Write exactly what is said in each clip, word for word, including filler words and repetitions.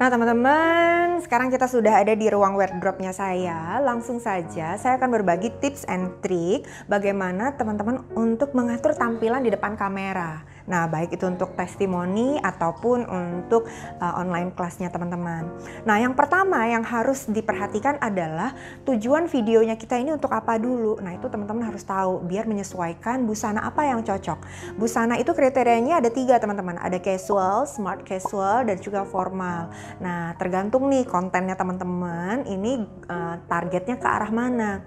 Nah teman-teman, sekarang kita sudah ada di ruang wardrobe-nya saya. Langsung saja saya akan berbagi tips and trick bagaimana teman-teman untuk mengatur tampilan di depan kamera. Nah, baik itu untuk testimoni ataupun untuk uh, online kelasnya teman-teman. Nah, yang pertama yang harus diperhatikan adalah tujuan videonya kita ini untuk apa dulu. Nah, itu teman-teman harus tahu biar menyesuaikan busana apa yang cocok. Busana itu kriterianya ada tiga teman-teman. Ada casual, smart casual, dan juga formal. Nah, tergantung nih kontennya teman-teman, ini uh, targetnya ke arah mana.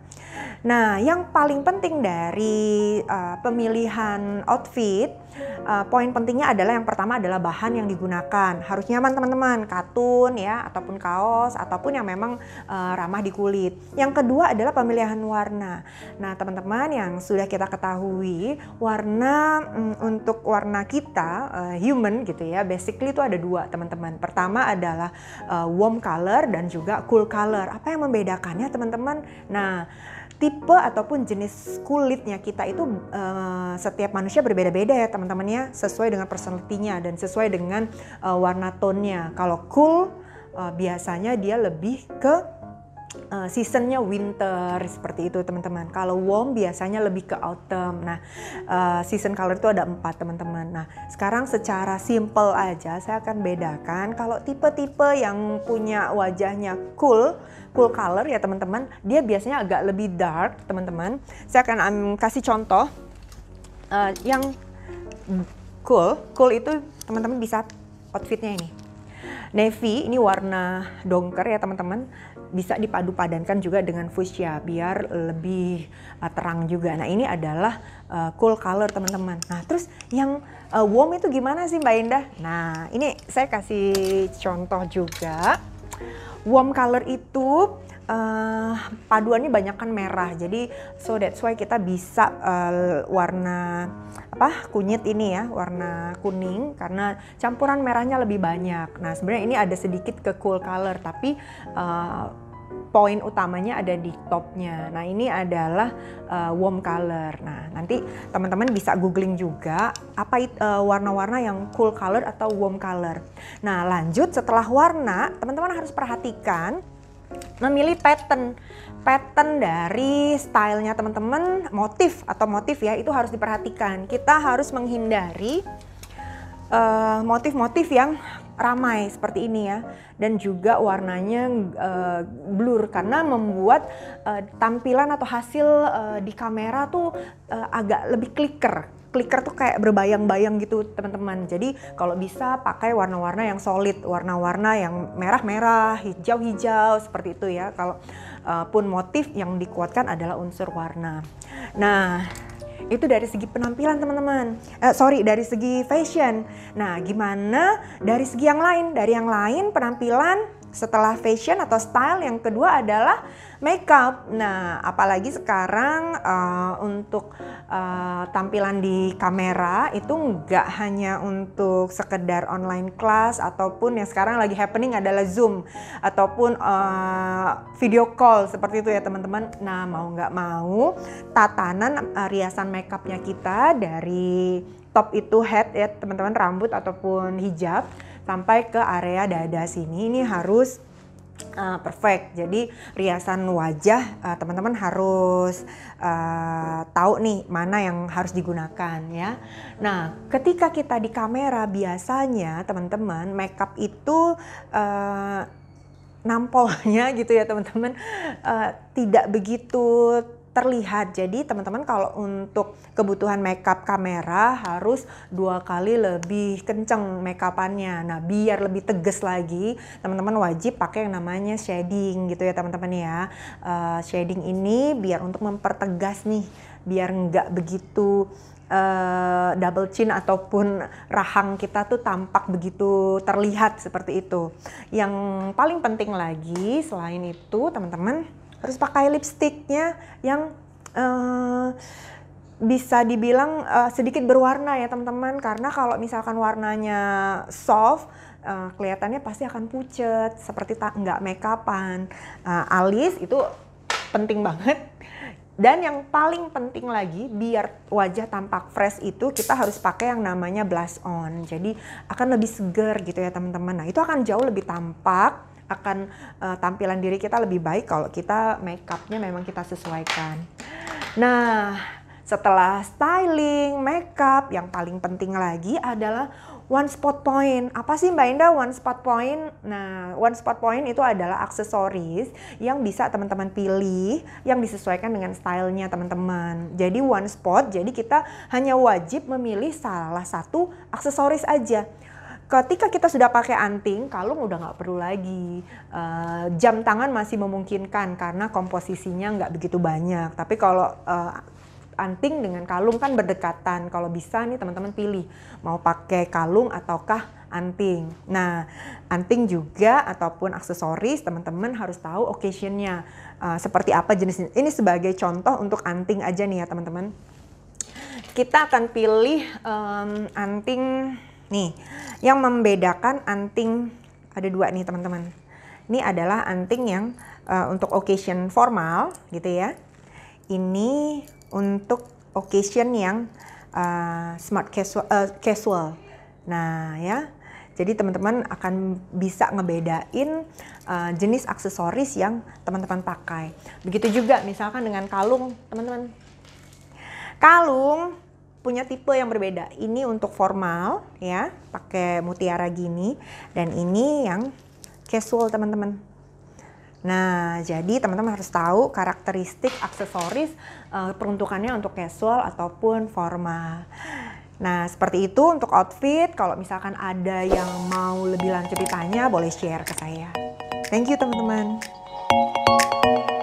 Nah, yang paling penting dari uh, pemilihan outfit, uh, poin pentingnya adalah yang pertama adalah bahan yang digunakan. Harus nyaman teman-teman, katun ya, ataupun kaos, ataupun yang memang uh, ramah di kulit. Yang kedua adalah pemilihan warna. Nah, teman-teman yang sudah kita ketahui, warna mm, untuk warna kita, uh, human gitu ya, basically itu ada dua teman-teman. Pertama adalah uh, warm color dan juga cool color. Apa yang membedakannya teman-teman? Nah, tipe ataupun jenis kulitnya kita itu uh, setiap manusia berbeda-beda ya teman-teman ya, sesuai dengan personality-nya dan sesuai dengan uh, warna tone-nya. Kalau cool uh, biasanya dia lebih ke Uh, seasonnya winter seperti itu teman-teman. Kalau warm biasanya lebih ke autumn. Nah, uh, season color itu ada empat teman-teman. Nah, sekarang secara simple aja saya akan bedakan. Kalau tipe-tipe yang punya wajahnya cool, cool color ya teman-teman, dia biasanya agak lebih dark teman-teman. Saya akan um, kasih contoh uh, yang cool. Cool itu teman-teman bisa outfitnya ini navy, ini warna dongker ya teman-teman. Bisa dipadu padankan juga dengan fuchsia biar lebih uh, terang juga. Nah, ini adalah uh, cool color teman-teman. Nah, terus yang uh, warm itu gimana sih Mbak Indah? Nah, ini saya kasih contoh juga. Warm color itu uh, paduannya banyakkan merah. Jadi so that's why kita bisa uh, warna apa kunyit ini ya, warna kuning karena campuran merahnya lebih banyak. Nah, sebenarnya ini ada sedikit ke cool color tapi uh, poin utamanya ada di topnya. Nah, ini adalah uh, warm color. Nah, nanti teman-teman bisa googling juga apa warna-warna uh, yang cool color atau warm color. Nah, lanjut setelah warna, teman-teman harus perhatikan memilih pattern. Pattern dari stylenya teman-teman, motif atau motif ya, itu harus diperhatikan. Kita harus menghindari motif-motif uh, yang ramai seperti ini ya, dan juga warnanya uh, blur karena membuat uh, tampilan atau hasil uh, di kamera tuh uh, agak lebih clicker. Clicker tuh kayak berbayang-bayang gitu teman-teman. Jadi kalau bisa pakai warna-warna yang solid, warna-warna yang merah-merah, hijau-hijau seperti itu ya. Kalau uh, pun motif yang dikuatkan adalah unsur warna. Nah, itu dari segi penampilan teman-teman. Eh, sorry, dari segi fashion. Nah, gimana dari segi yang lain? Dari yang lain penampilan. Setelah fashion atau style yang kedua adalah makeup. Nah, apalagi sekarang uh, untuk uh, tampilan di kamera itu nggak hanya untuk sekedar online class ataupun yang sekarang lagi happening adalah Zoom ataupun uh, video call seperti itu ya teman-teman. Nah, mau nggak mau tatanan uh, riasan makeupnya kita dari top itu head ya teman-teman, rambut ataupun hijab, sampai ke area dada sini ini harus uh, perfect. Jadi riasan wajah uh, teman-teman harus uh, tahu nih mana yang harus digunakan ya. Nah, ketika kita di kamera biasanya teman-teman makeup itu uh, nampolnya gitu ya teman-teman uh, tidak begitu terlihat. Jadi teman-teman kalau untuk kebutuhan makeup kamera harus dua kali lebih kenceng makeupannya. Nah, biar lebih tegas lagi teman-teman wajib pakai yang namanya shading gitu ya teman-teman ya. Uh, shading ini biar untuk mempertegas nih, biar nggak begitu Uh, double chin ataupun rahang kita tuh tampak begitu terlihat seperti itu. Yang paling penting lagi selain itu teman-teman harus pakai lipstiknya yang uh, bisa dibilang uh, sedikit berwarna ya teman-teman, karena kalau misalkan warnanya soft uh, kelihatannya pasti akan pucet seperti nggak makeupan. Uh, alis itu penting banget Dan yang paling penting lagi, biar wajah tampak fresh itu kita harus pakai yang namanya blush on. Jadi akan lebih seger gitu ya teman-teman. Nah itu akan jauh lebih tampak, akan uh, tampilan diri kita lebih baik kalau kita makeupnya memang kita sesuaikan. Nah setelah styling, makeup, yang paling penting lagi adalah one spot point. Apa sih Mbak Indah one spot point? Nah, one spot point itu adalah aksesoris yang bisa teman-teman pilih yang disesuaikan dengan stylenya teman-teman. Jadi one spot, jadi kita hanya wajib memilih salah satu aksesoris aja. Ketika kita sudah pakai anting, kalung udah nggak perlu lagi. Uh, jam tangan masih memungkinkan karena komposisinya nggak begitu banyak. Tapi kalau uh, anting dengan kalung kan berdekatan. Kalau bisa nih teman-teman pilih mau pakai kalung ataukah anting. Nah anting juga ataupun aksesoris teman-teman harus tahu occasionnya uh, seperti apa jenisnya. Ini sebagai contoh untuk anting aja nih ya teman-teman. Kita akan pilih um, anting nih. Yang membedakan anting ada dua nih teman-teman. Ini adalah anting yang uh, untuk occasion formal gitu ya. Ini untuk occasion yang uh, smart casual, uh, casual. Nah ya, jadi teman-teman akan bisa ngebedain uh, jenis aksesoris yang teman-teman pakai. Begitu juga misalkan dengan kalung, teman-teman. Kalung punya tipe yang berbeda. Ini untuk formal ya, pakai mutiara gini, dan ini yang casual teman-teman. Nah, jadi teman-teman harus tahu karakteristik aksesoris uh, peruntukannya untuk casual ataupun formal. Nah, seperti itu untuk outfit. Kalau misalkan ada yang mau lebih lanjut ditanya, boleh share ke saya. Thank you, teman-teman.